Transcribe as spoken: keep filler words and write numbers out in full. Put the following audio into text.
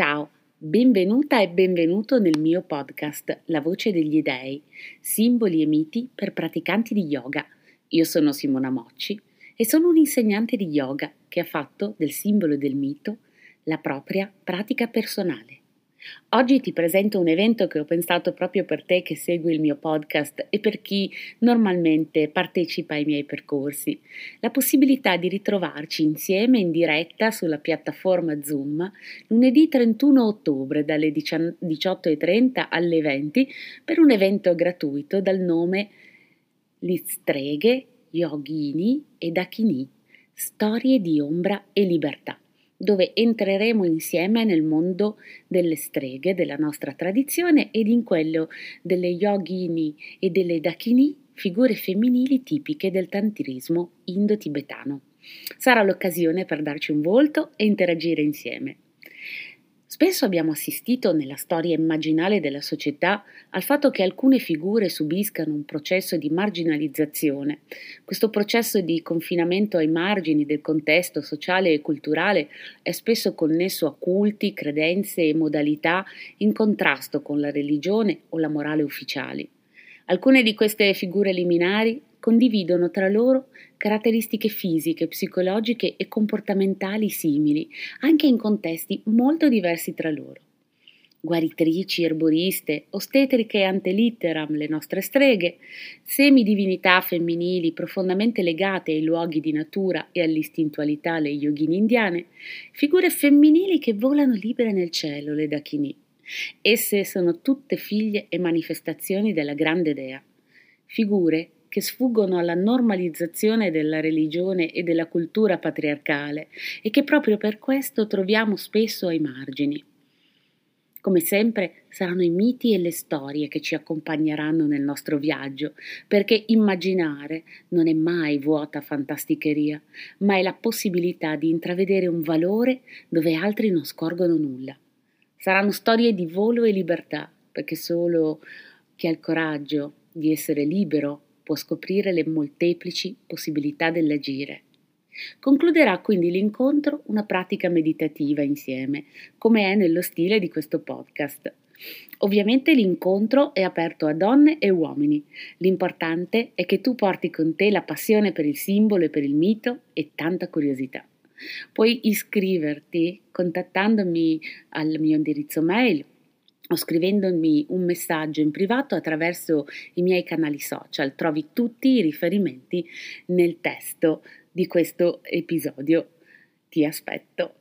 Ciao, benvenuta e benvenuto nel mio podcast La Voce degli Dei, simboli e miti per praticanti di yoga. Io sono Simona Mocci e sono un'insegnante di yoga che ha fatto del simbolo e del mito la propria pratica personale. Oggi ti presento un evento che ho pensato proprio per te che segui il mio podcast e per chi normalmente partecipa ai miei percorsi, la possibilità di ritrovarci insieme in diretta sulla piattaforma Zoom lunedì trentuno ottobre dalle diciotto e trenta alle venti per un evento gratuito dal nome L'Istreghe, Yogini e Dakini, storie di ombra e libertà, dove entreremo insieme nel mondo delle streghe, della nostra tradizione, ed in quello delle yogini e delle dakini, figure femminili tipiche del tantrismo indo-tibetano. Sarà l'occasione per darci un volto e interagire insieme. Spesso abbiamo assistito nella storia immaginale della società al fatto che alcune figure subiscano un processo di marginalizzazione. Questo processo di confinamento ai margini del contesto sociale e culturale è spesso connesso a culti, credenze e modalità in contrasto con la religione o la morale ufficiali. Alcune di queste figure liminari condividono tra loro caratteristiche fisiche, psicologiche e comportamentali simili, anche in contesti molto diversi tra loro. Guaritrici, erboriste, ostetriche ante litteram, le nostre streghe, semidivinità femminili profondamente legate ai luoghi di natura e all'istintualità, le yogini indiane, figure femminili che volano libere nel cielo, le dakini. Esse sono tutte figlie e manifestazioni della grande dea, figure che sfuggono alla normalizzazione della religione e della cultura patriarcale e che proprio per questo troviamo spesso ai margini. Come sempre saranno i miti e le storie che ci accompagneranno nel nostro viaggio, perché immaginare non è mai vuota fantasticheria, ma è la possibilità di intravedere un valore dove altri non scorgono nulla. Saranno storie di volo e libertà, perché solo chi ha il coraggio di essere libero può scoprire le molteplici possibilità dell'agire. Concluderà quindi l'incontro una pratica meditativa insieme, come è nello stile di questo podcast. Ovviamente l'incontro è aperto a donne e uomini. L'importante è che tu porti con te la passione per il simbolo e per il mito e tanta curiosità. Puoi iscriverti contattandomi al mio indirizzo mail o scrivendomi un messaggio in privato attraverso i miei canali social. Trovi tutti i riferimenti nel testo di questo episodio. Ti aspetto!